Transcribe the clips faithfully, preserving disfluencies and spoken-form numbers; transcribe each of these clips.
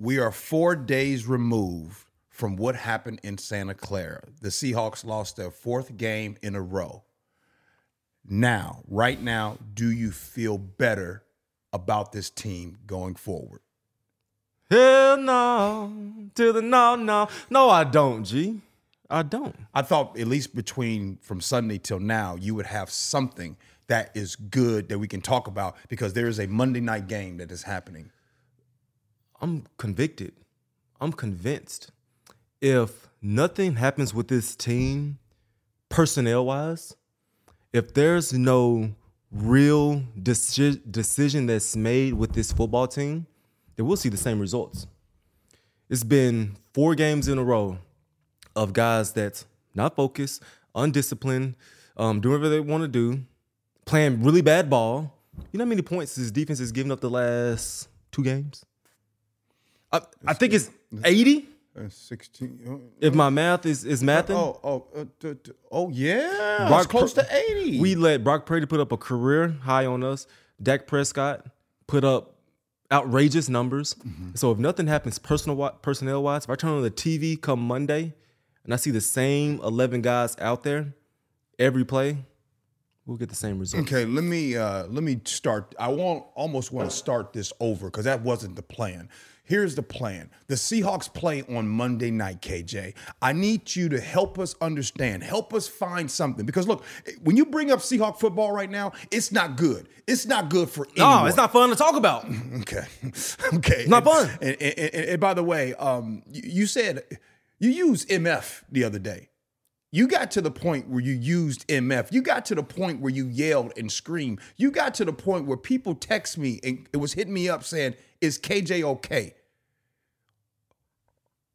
We are four days removed from what happened in Santa Clara. The Seahawks lost their fourth game in a row. Now, right now, do you feel better about this team going forward? Hell no. To the no, no. No, I don't, G. I don't. I thought at least between from Sunday till now, you would have something that is good that we can talk about, because there is a Monday night game that is happening. I'm convicted. I'm convinced. If nothing happens with this team, personnel-wise, if there's no real deci- decision that's made with this football team, then we'll see the same results. It's been four games in a row of guys that's not focused, undisciplined, um, doing whatever they want to do, playing really bad ball. You know how many points this defense has given up the last two games? I, I think it's eighty. sixteen. If my math is is mathing. Oh, oh, oh, oh, oh yeah. Brock, it's close Pur- to eighty. We let Brock Purdy put up a career high on us. Dak Prescott put up outrageous numbers. Mm-hmm. So if nothing happens personal, personnel-wise, if I turn on the T V come Monday and I see the same eleven guys out there every play, we'll get the same result. Okay, let me uh, let me start. I want almost want to start this over because that wasn't the plan. Here's the plan. The Seahawks play on Monday night, K J. I need you to help us understand, help us find something. Because, look, when you bring up Seahawk football right now, it's not good. It's not good for anyone. No, it's not fun to talk about. Okay. Okay. It's not and, fun. And, and, and, and by the way, um, you said you used M F the other day. You got to the point where you used M F. You got to the point where you yelled and screamed. You got to the point where people text me and it was hitting me up saying, is K J okay?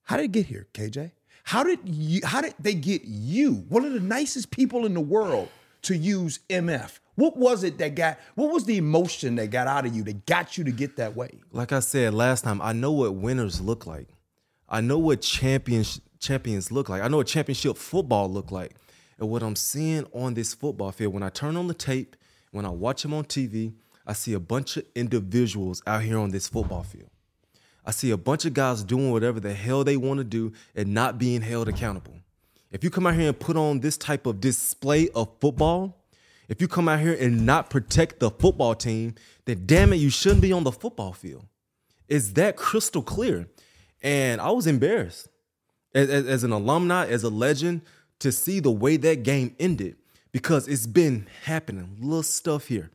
How did it get here, K J? How did you, how did they get you, one of the nicest people in the world, to use M F? What was it that got, what was the emotion that got out of you that got you to get that way? Like I said last time, I know what winners look like. I know what champions champions look like. I know what championship football look like. And what I'm seeing on this football field, when I turn on the tape, when I watch them on T V, I see a bunch of individuals out here on this football field. I see a bunch of guys doing whatever the hell they want to do and not being held accountable. If you come out here and put on this type of display of football, if you come out here and not protect the football team, then damn it, you shouldn't be on the football field. It's that crystal clear. And I was embarrassed as, as, as an alumni, as a legend, to see the way that game ended, because it's been happening. Little stuff here,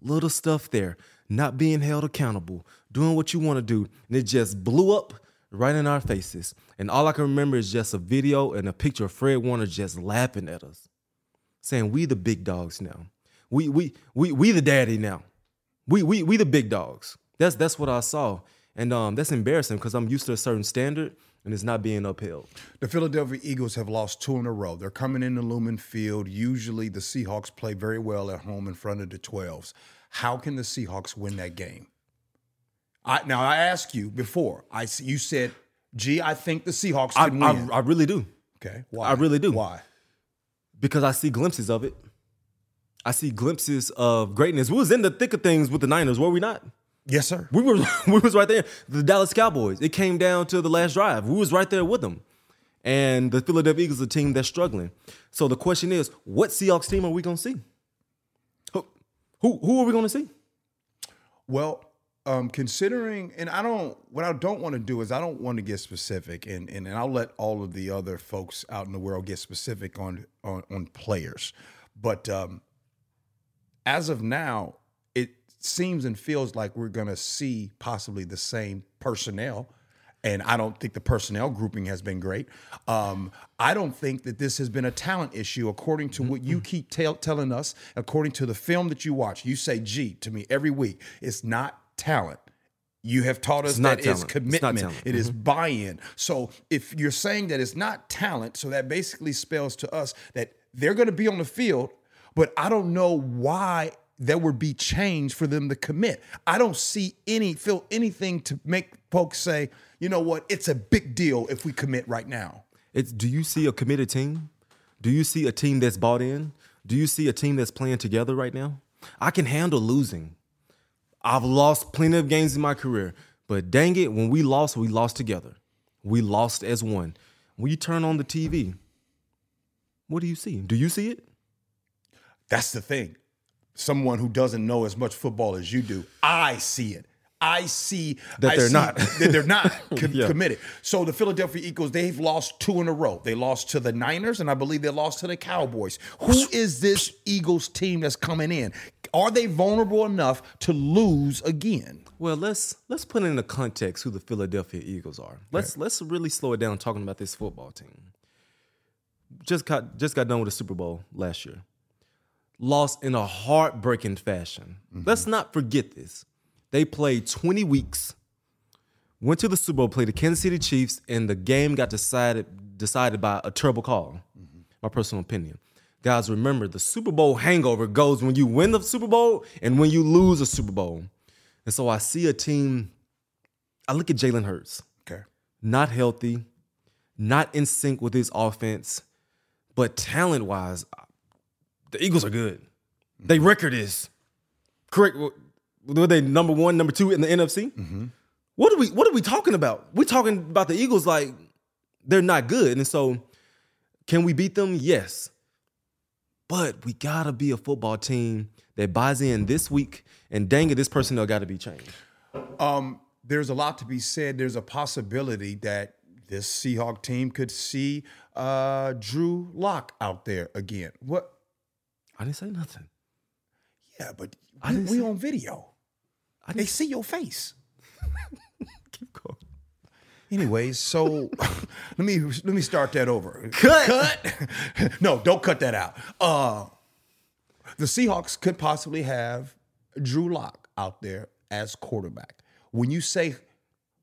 little stuff there, not being held accountable, doing what you want to do, and it just blew up right in our faces. And all I can remember is just a video and a picture of Fred Warner just laughing at us, saying, we the big dogs now. We we we we the daddy now. We we we the big dogs. That's that's what I saw. And um, that's embarrassing because I'm used to a certain standard and it's not being upheld. The Philadelphia Eagles have lost two in a row. They're coming into Lumen Field. Usually the Seahawks play very well at home in front of the twelves. How can the Seahawks win that game? I, now, I asked you before. I You said, gee, I think the Seahawks can I, win. I, I really do. Okay. Why? I really do. Why? Because I see glimpses of it. I see glimpses of greatness. We was in the thick of things with the Niners, were we not? Yes, sir. We were we was right there. The Dallas Cowboys, it came down to the last drive. We was right there with them. And the Philadelphia Eagles are a team that's struggling. So the question is, what Seahawks team are we going to see? Who, who, who are we going to see? Well, um, considering, and I don't, what I don't want to do is I don't want to get specific, and, and and I'll let all of the other folks out in the world get specific on, on, on players. But um, as of now, seems and feels like we're going to see possibly the same personnel. And I don't think the personnel grouping has been great. Um, I don't think that this has been a talent issue, according to mm-hmm. what you keep tell, telling us, according to the film that you watch. You say, gee, to me every week, it's not talent. You have taught us it's that it's commitment. It's it mm-hmm. is buy-in. So if you're saying that it's not talent, so that basically spells to us that they're going to be on the field, but I don't know why there would be change for them to commit. I don't see any, feel anything to make folks say, you know what, it's a big deal if we commit right now. It's, do you see a committed team? Do you see a team that's bought in? Do you see a team that's playing together right now? I can handle losing. I've lost plenty of games in my career, But dang it, when we lost, we lost together. We lost as one. When you turn on the T V, what do you see? Do you see it? That's the thing. Someone who doesn't know as much football as you do, I see it. I see that I they're see not that they're not com- yeah. committed. So the Philadelphia Eagles, they've lost two in a row. They lost to the Niners, and I believe they lost to the Cowboys. Who is this Eagles team that's coming in? Are they vulnerable enough to lose again? Well, let's let's put into context who the Philadelphia Eagles are. Let's right. let's really slow it down talking about this football team. Just got just got done with the Super Bowl last year. Lost in a heartbreaking fashion. Mm-hmm. Let's not forget this. They played twenty weeks, went to the Super Bowl, played the Kansas City Chiefs, and the game got decided decided by a terrible call, mm-hmm. my personal opinion. Guys, remember, the Super Bowl hangover goes when you win the Super Bowl and when you lose a Super Bowl. And so I see a team, I look at Jalen Hurts. Okay. Not healthy, not in sync with his offense, but talent-wise, the Eagles are good. Mm-hmm. They record is correct. Were they number one, number two in the N F C? Mm-hmm. What are we What are we talking about? We're talking about the Eagles like they're not good. And so can we beat them? Yes. But we got to be a football team that buys in this week. And dang it, this personnel got to be changed. Um, there's a lot to be said. There's a possibility that this Seahawks team could see uh, Drew Lock out there again. What? I didn't say nothing. Yeah, but we, we see, on video. I they see your face. Keep going. Anyways, so let me let me start that over. Cut. Cut. No, don't cut that out. Uh, the Seahawks could possibly have Drew Lock out there as quarterback. When you say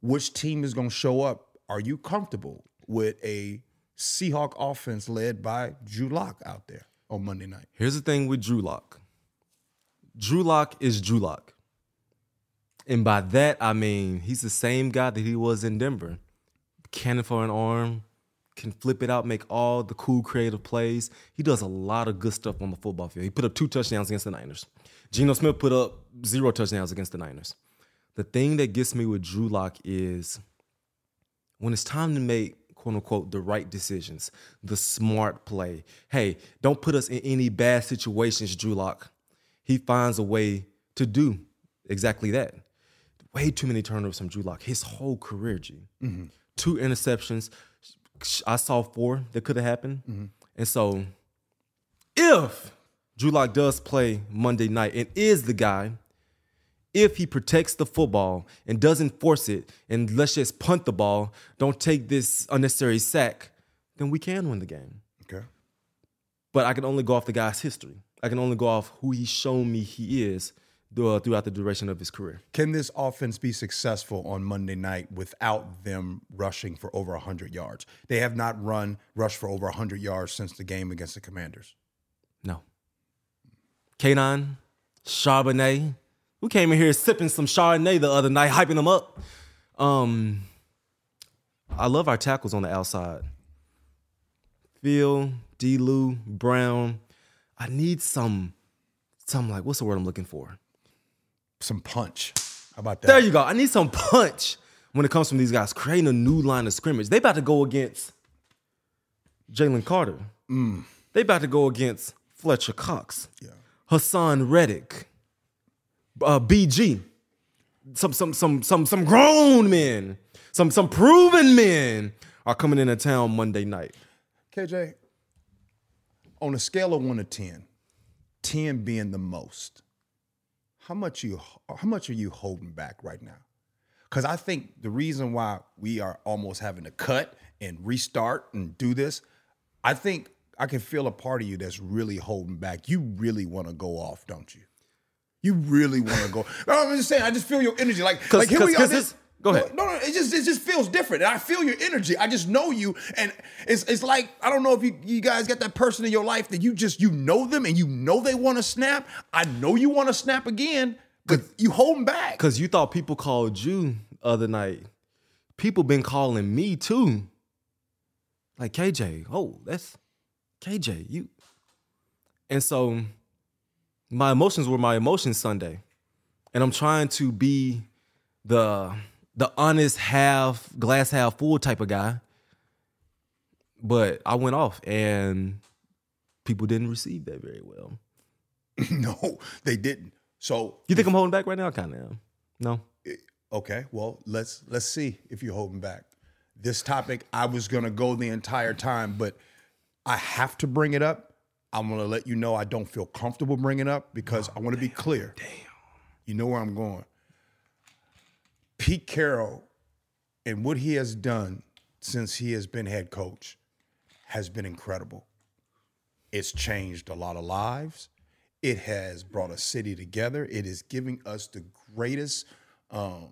which team is going to show up, are you comfortable with a Seahawk offense led by Drew Lock out there on Monday night? Here's the thing with Drew Lock. Drew Lock is Drew Lock. And by that, I mean, he's the same guy that he was in Denver. Cannon for an arm, can flip it out, make all the cool creative plays. He does a lot of good stuff on the football field. He put up two touchdowns against the Niners. Geno Smith put up zero touchdowns against the Niners. The thing that gets me with Drew Lock is when it's time to make, quote unquote, the right decisions, the smart play. Hey, don't put us in any bad situations, Drew Lock. He finds a way to do exactly that. Way too many turnovers from Drew Lock. His whole career, G. Mm-hmm. Two interceptions. I saw four that could have happened. Mm-hmm. And so if Drew Lock does play Monday night and is the guy, if he protects the football and doesn't force it and let's just punt the ball, don't take this unnecessary sack, then we can win the game. Okay. But I can only go off the guy's history. I can only go off who he's shown me he is throughout the duration of his career. Can this offense be successful on Monday night without them rushing for over one hundred yards? They have not run, rushed for over one hundred yards since the game against the Commanders. No. K nine, Charbonnet. We came in here sipping some Chardonnay the other night, hyping them up. Um, I love our tackles on the outside. Phil, D. Lou, Brown. I need some, some like, what's the word I'm looking for? Some punch. How about that? There you go. I need some punch when it comes from these guys. Creating a new line of scrimmage. They about to go against Jalen Carter. Mm. They about to go against Fletcher Cox. Yeah. Hassan Reddick. Uh, B G. Some, some, some, some, some grown men. Some, some proven men are coming into town Monday night. K J. On a scale of one to ten, ten being the most, how much you how much are you holding back right now? Because I think the reason why we are almost having to cut and restart and do this, I think I can feel a part of you that's really holding back. You really want to go off, don't you? You really want to go. No, I'm just saying. I just feel your energy. Like, Cause, like here cause, we are. This, go ahead. No, no, it just it just feels different. And I feel your energy. I just know you, and it's it's like I don't know if you, you guys got that person in your life that you just you know them and you know they want to snap. I know you want to snap again, but you holding back because you thought people called you the other night. People been calling me too. Like K J, oh that's K J you, and so my emotions were my emotions Sunday, and I'm trying to be the the honest half, glass half full type of guy. But I went off, and people didn't receive that very well. No, they didn't. So you think if, I'm holding back right now? I kind of am. No. Okay. Well, let's let's see if you're holding back. This topic, I was gonna go the entire time, but I have to bring it up. I'm gonna let you know I don't feel comfortable bringing it up because oh, I want to be clear. Damn. You know where I'm going. Pete Carroll and what he has done since he has been head coach has been incredible. It's changed a lot of lives. It has brought a city together. It is giving us the greatest, um,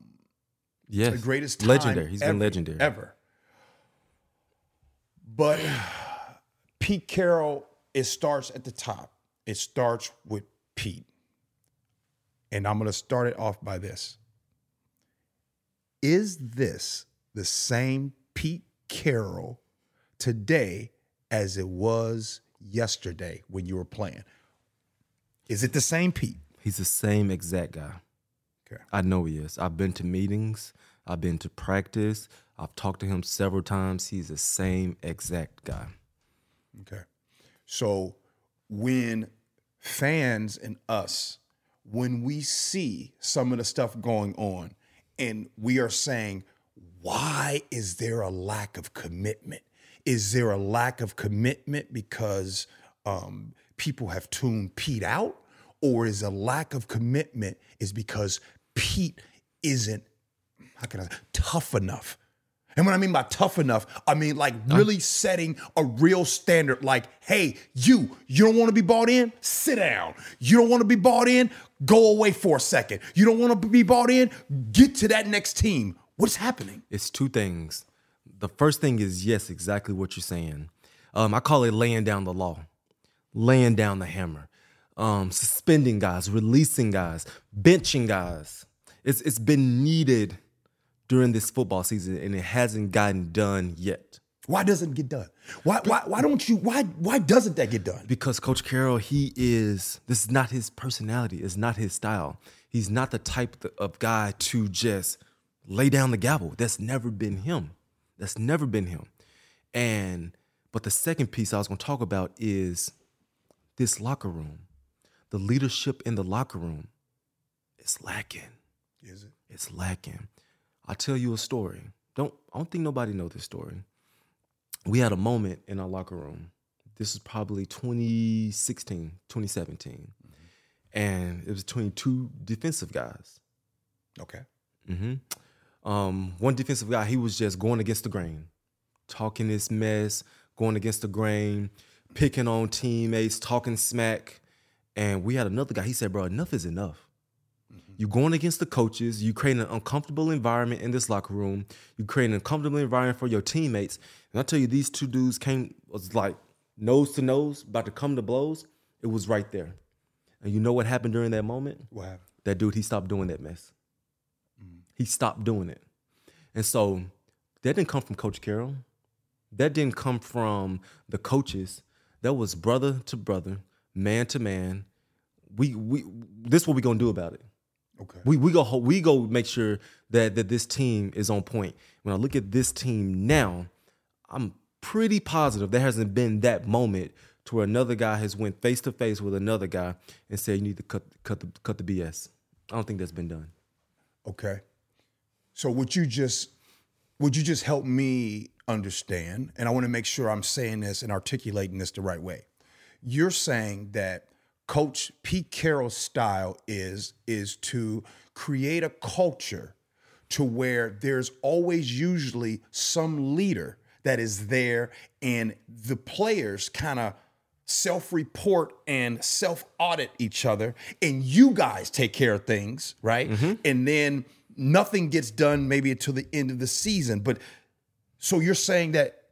yes, the greatest time legendary. He's ever, been legendary ever. But Pete Carroll, it starts at the top. It starts with Pete, and I'm going to start it off by this: is this the same Pete Carroll today as it was yesterday when you were playing? Is it the same Pete? He's the same exact guy. Okay. I know he is. I've been to meetings. I've been to practice. I've talked to him several times. He's the same exact guy. Okay. So when fans and us, when we see some of the stuff going on and we are saying, why is there a lack of commitment? Is there a lack of commitment because um, people have tuned Pete out? Or is a lack of commitment is because Pete isn't, how can I say, tough enough? And what I mean by tough enough, I mean like really setting a real standard. Like, hey, you, you don't want to be bought in? Sit down. You don't want to be bought in? Go away for a second. You don't want to be bought in? Get to that next team. What's happening? It's two things. The first thing is, yes, exactly what you're saying. Um, I call it laying down the law, laying down the hammer, um, suspending guys, releasing guys, benching guys. It's it's been needed during this football season, and it hasn't gotten done yet. Why doesn't it get done? Why why why don't you? Why why doesn't that get done? Because Coach Carroll, he is. This is not his personality. It's not his style. He's not the type of guy to just lay down the gavel. That's never been him. That's never been him. And, but the second piece I was going to talk about is this locker room. The leadership in the locker room is lacking. Is it? It's lacking. I'll tell you a story. Don't, I don't think nobody knows this story. We had a moment in our locker room. This was probably twenty sixteen, twenty seventeen. Mm-hmm. And it was between two defensive guys. Okay. Mm-hmm. Um, one defensive guy, he was just going against the grain, talking this mess, going against the grain, picking on teammates, talking smack. And we had another guy, he said, bro, enough is enough. Mm-hmm. You're going against the coaches. You're creating an uncomfortable environment in this locker room. You're creating an uncomfortable environment for your teammates. And I tell you, these two dudes came, was like nose to nose, about to come to blows. It was right there. And you know what happened during that moment? What happened? That dude, he stopped doing that mess. He stopped doing it. And so that didn't come from Coach Carroll. That didn't come from the coaches. That was brother to brother, man to man. We we this is what we're gonna do about it. Okay. We we go we go make sure that that this team is on point. When I look at this team now, I'm pretty positive there hasn't been that moment to where another guy has went face to face with another guy and said, you need to cut cut the cut the B S. I don't think that's been done. Okay. So would you just would you just help me understand? And I want to make sure I'm saying this and articulating this the right way. You're saying that Coach Pete Carroll's style is is to create a culture to where there's always usually some leader that is there and the players kind of self-report and self-audit each other, and you guys take care of things, right? Mm-hmm. And then nothing gets done maybe until the end of the season. But so you're saying that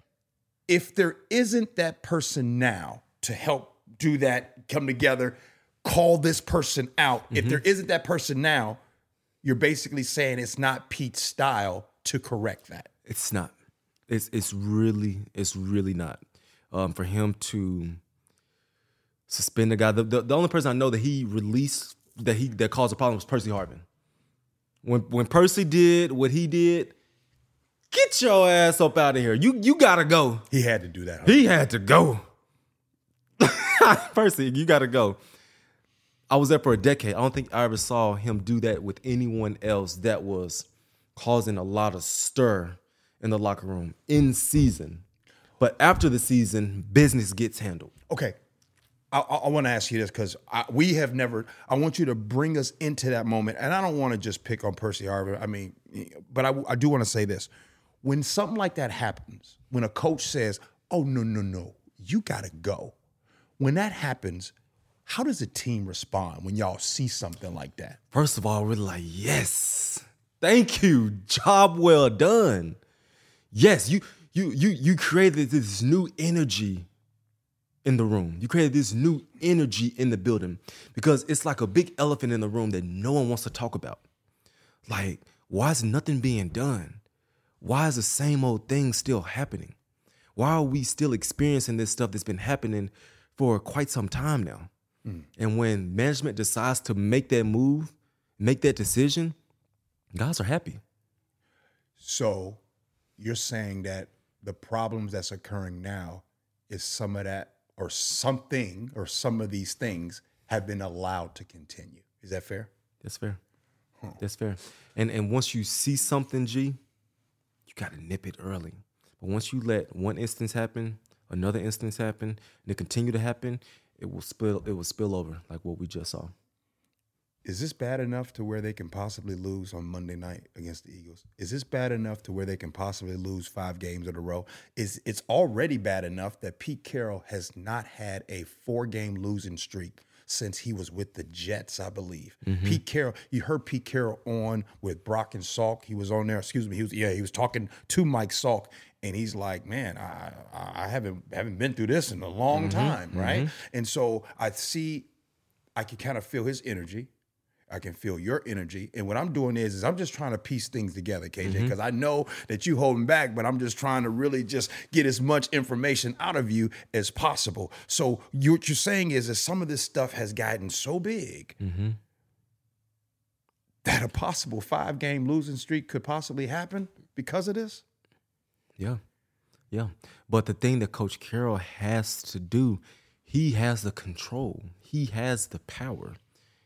if there isn't that person now to help do that, come together, call this person out, mm-hmm. if there isn't that person now, you're basically saying it's not Pete's style to correct that. It's not. It's it's really, it's really not. Um, for him to suspend a guy. The, the the only person I know that he released that he that caused a problem was Percy Harvin. When when Percy did what he did, get your ass up out of here. You you gotta go. He had to do that. Huh? He had to go. Percy, you gotta go. I was there for a decade. I don't think I ever saw him do that with anyone else that was causing a lot of stir in the locker room in season. But after the season, business gets handled. Okay. I, I want to ask you this because we have never – I want you to bring us into that moment. And I don't want to just pick on Percy Harvin. I mean, but I, I do want to say this. When something like that happens, when a coach says, oh, no, no, no, you got to go. When that happens, how does a team respond when y'all see something like that? First of all, we're like, yes, thank you. Job well done. Yes, you you you you created this new energy in the room. You created this new energy in the building because it's like a big elephant in the room that no one wants to talk about. Like, why is nothing being done? Why is the same old thing still happening? Why are we still experiencing this stuff that's been happening for quite some time now? Mm. And when management decides to make that move, make that decision, guys are happy. So you're saying that the problems that's occurring now is some of that or something or some of these things have been allowed to continue. Is that fair? That's fair. Huh. That's fair. And and once you see something, G, you got to nip it early. But once you let one instance happen, another instance happen, and it continue to happen, it will spill it will spill over like what we just saw. Is this bad enough to where they can possibly lose on Monday night against the Eagles? Is this bad enough to where they can possibly lose five games in a row? Is it's already bad enough that Pete Carroll has not had a four-game losing streak since he was with the Jets, I believe. Mm-hmm. Pete Carroll, you heard Pete Carroll on with Brock and Salk. He was on there, excuse me, he was yeah, he was talking to Mike Salk. And he's like, man, I I haven't haven't been through this in a long mm-hmm, time, right? Mm-hmm. And so I see, I can kind of feel his energy. I can feel your energy. And what I'm doing is, is I'm just trying to piece things together, K J, because mm-hmm. I know that you holding back, but I'm just trying to really just get as much information out of you as possible. So you, what you're saying is that some of this stuff has gotten so big mm-hmm. that a possible five-game losing streak could possibly happen because of this? Yeah, yeah. But the thing that Coach Carroll has to do, he has the control. He has the power.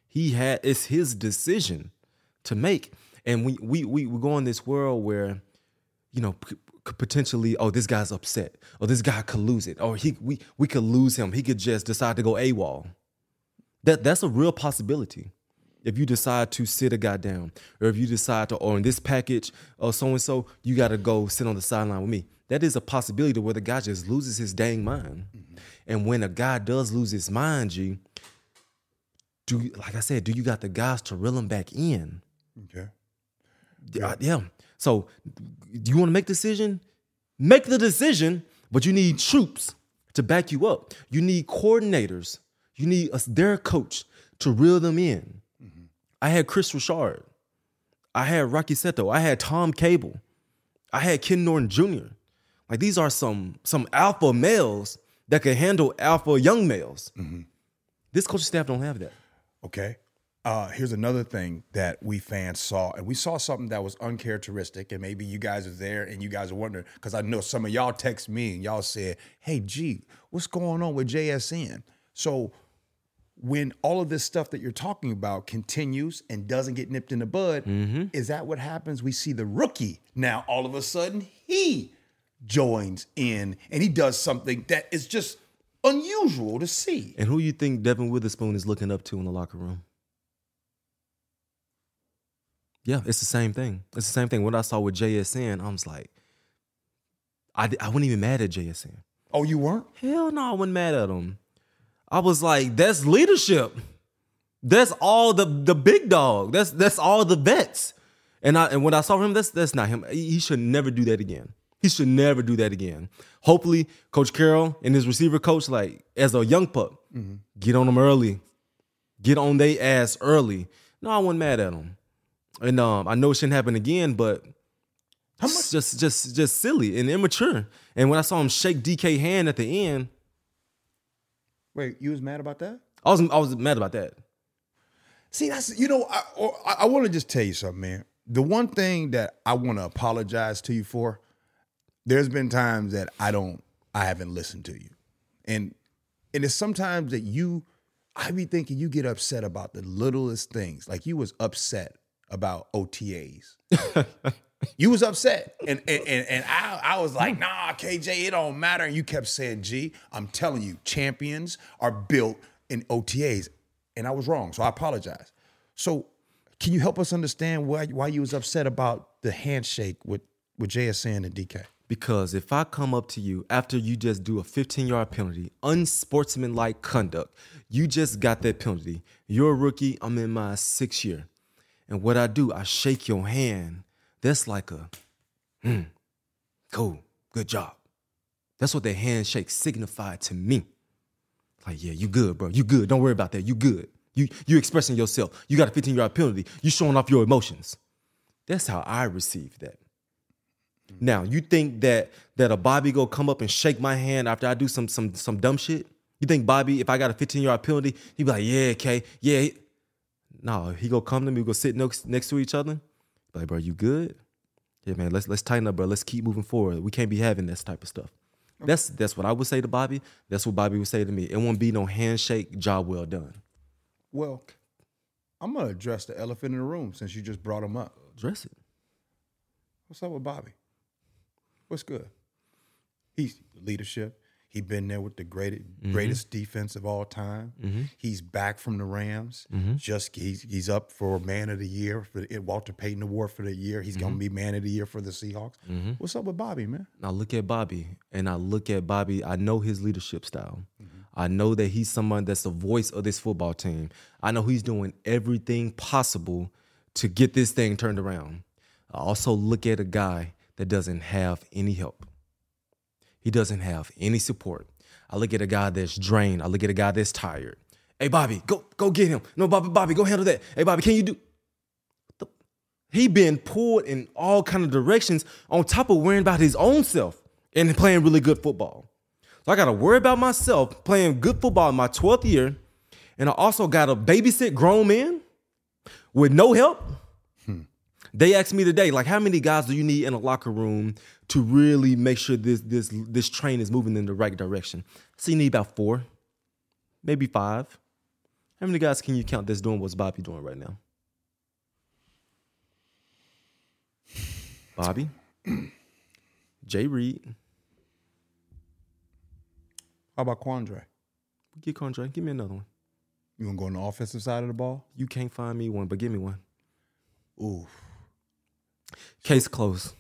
He had it's his decision to make. And we we we we go in this world where, you know, p- potentially, oh, this guy's upset. Or oh, this guy could lose it. Or oh, he we we could lose him. He could just decide to go AWOL. That that's a real possibility. If you decide to sit a guy down, or if you decide to, or in this package, or so-and-so, you got to go sit on the sideline with me. That is a possibility where the guy just loses his dang mind. Mm-hmm. And when a guy does lose his mind, G, do like I said, do you got the guys to reel him back in? Okay. Yeah. yeah. So do you want to make a decision? Make the decision, but you need troops to back you up. You need coordinators. You need a, their coach to reel them in. I had Chris Richard. I had Rocky Seto. I had Tom Cable. I had Ken Norton Junior Like, these are some some alpha males that can handle alpha young males. Mm-hmm. This coaching staff don't have that. Okay. Uh, here's another thing that we fans saw, and we saw something that was uncharacteristic, and maybe you guys are there and you guys are wondering, because I know some of y'all text me and y'all said, hey, G, what's going on with J S N? So when all of this stuff that you're talking about continues and doesn't get nipped in the bud, mm-hmm. is that what happens? We see the rookie now, all of a sudden, he joins in and he does something that is just unusual to see. And who you think Devin Witherspoon is looking up to in the locker room? Yeah, it's the same thing. It's the same thing. What I saw with J S N, I was like, I, I wasn't even mad at J S N. Oh, you weren't? Hell no, I wasn't mad at him. I was like, that's leadership. That's all the the big dog. That's that's all the vets. And I and when I saw him, that's that's not him. He should never do that again. He should never do that again. Hopefully, Coach Carroll and his receiver coach, like, as a young pup, mm-hmm. get on them early. Get on they ass early. No, I wasn't mad at him. And um, I know it shouldn't happen again, but how much? just just just silly and immature. And when I saw him shake D K hand at the end. Wait, you was mad about that? I was I was mad about that. See, that's, you know, I I, I want to just tell you something, man. the one thing that I want to apologize to you for, there's been times that I don't, I haven't listened to you. And and it's sometimes that you, I be thinking you get upset about the littlest things. Like you was upset about O T As. You was upset. And and, and, and I, I was like, nah, K J, it don't matter. And you kept saying, G, I'm telling you, champions are built in O T As. And I was wrong, so I apologize. So can you help us understand why why you was upset about the handshake with, with J S N and D K? Because if I come up to you after you just do a fifteen-yard penalty, unsportsmanlike conduct, you just got that penalty. You're a rookie. I'm in my sixth year. And what I do, I shake your hand. That's like a, hmm, cool, good job. That's what that handshake signified to me. Like, yeah, you good, bro. You good. Don't worry about that. You good. You you expressing yourself. You got a fifteen-yard penalty. You showing off your emotions. That's how I received that. Mm-hmm. Now, you think that that a Bobby go come up and shake my hand after I do some some some dumb shit? You think Bobby, if I got a fifteen-yard penalty, he be like, yeah, K, yeah. No, he go come to me, we go sit next, next to each other. Like, bro, you good? Yeah, man, let's let's tighten up, bro. Let's keep moving forward. We can't be having this type of stuff. Okay. That's that's what I would say to Bobby. That's what Bobby would say to me. It won't be no handshake, job well done. Well, I'm going to address the elephant in the room since you just brought him up. Address it. What's up with Bobby? What's good? He's leadership. He's been there with the greatest, mm-hmm. greatest defense of all time. Mm-hmm. He's back from the Rams. Mm-hmm. Just he's, he's up for Man of the Year, for the Walter Payton Award for the year. He's mm-hmm. going to be Man of the Year for the Seahawks. Mm-hmm. What's up with Bobby, man? I look at Bobby, and I look at Bobby. I know his leadership style. Mm-hmm. I know that he's someone that's the voice of this football team. I know he's doing everything possible to get this thing turned around. I also look at a guy that doesn't have any help. He doesn't have any support. I look at a guy that's drained. I look at a guy that's tired. Hey, Bobby, go go get him. No, Bobby, Bobby, go handle that. Hey, Bobby, can you do? He been pulled in all kind of directions on top of worrying about his own self and playing really good football. So I got to worry about myself playing good football in my twelfth year. And I also got to babysit grown men with no help. Hmm. They asked me today, like, how many guys do you need in a locker room to really make sure this this this train is moving in the right direction? So you need about four, maybe five. How many guys can you count that's doing what's Bobby doing right now? Bobby, Jay Reed. How about Quandre? Get Quandre. Give me another one. You gonna go on the offensive side of the ball? You can't find me one, but give me one. Ooh. Case closed.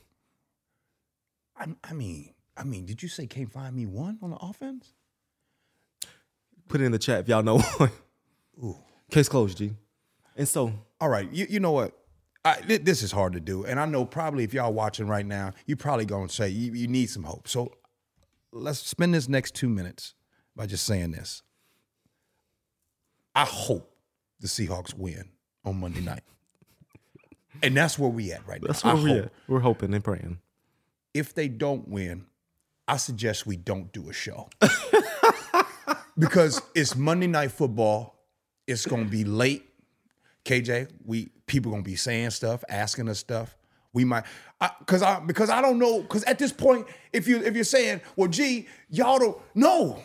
I, I mean, I mean, did you say can't find me one on the offense? Put it in the chat if y'all know one. Ooh. Case closed, G. And so, all right, you you know what? I, this is hard to do, and I know probably if y'all watching right now, you probably gonna say you, you need some hope. So let's spend this next two minutes by just saying this. I hope the Seahawks win on Monday night. And that's where we at right now. That's where we at. We're hoping and praying. If they don't win, I suggest we don't do a show. Because it's Monday Night Football. It's going to be late. K J, we people going to be saying stuff, asking us stuff. We might, I, cause I because I don't know, cause at this point, if you if you're saying, well, gee, y'all don't know,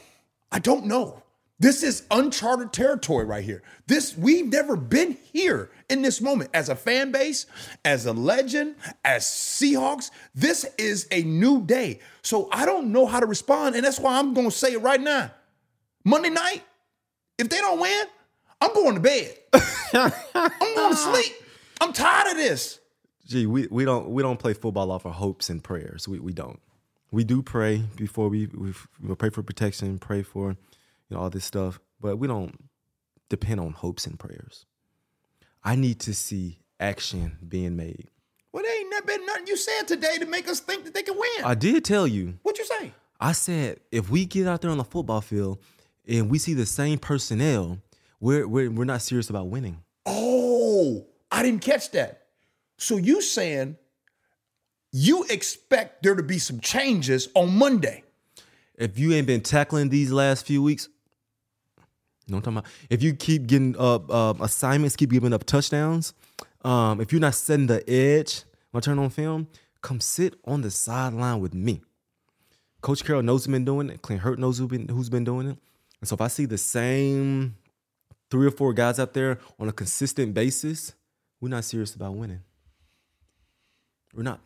I don't know. This is uncharted territory right here. This we've never been here in this moment as a fan base, as a legend, as Seahawks. This is a new day. So I don't know how to respond, and that's why I'm gonna say it right now. Monday night, if they don't win, I'm going to bed. I'm going to sleep. I'm tired of this. Gee, we, we don't we don't play football off of hopes and prayers. We we don't. We do pray before we we pray for protection, pray for. You know, all this stuff, but we don't depend on hopes and prayers. I need to see action being made. Well, there ain't never been nothing you said today to make us think that they can win. I did tell you. What'd you say? I said, if we get out there on the football field and we see the same personnel, we're, we're, we're not serious about winning. Oh, I didn't catch that. So you saying you expect there to be some changes on Monday. If you ain't been tackling these last few weeks, you know what I'm talking about? If you keep getting up uh, assignments, keep giving up touchdowns, Um, if you're not setting the edge when I turn on film, come sit on the sideline with me. Coach Carroll knows who's been doing it. Clint Hurtt knows who been, who's been doing it. And so if I see the same three or four guys out there on a consistent basis, we're not serious about winning. We're not.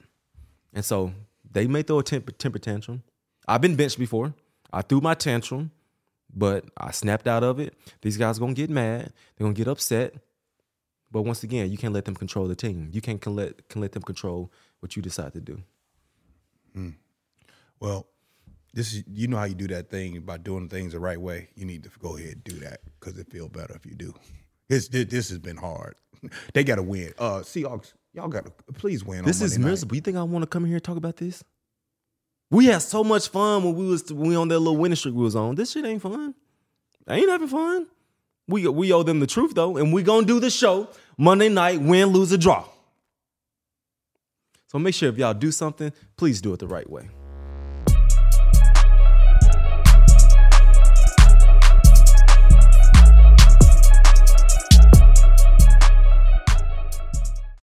And so they may throw a temper, temper tantrum. I've been benched before. I threw my tantrum, but I snapped out of it. These guys are going to get mad. They're going to get upset. But once again, you can't let them control the team. You can't can let, can let them control what you decide to do. Mm. Well, this is, you know how you do that thing by doing things the right way. You need to go ahead and do that because it feels better if you do. This this, this has been hard. They got to win. Uh, Seahawks, y'all got to please win. This on is Monday miserable. Night. You think I want to come here and talk about this? We had so much fun when we was when we on that little winning streak we was on. This shit ain't fun. I ain't having fun. We we owe them the truth though, and we gonna do the show Monday night. Win, lose, or draw. So make sure if y'all do something, please do it the right way.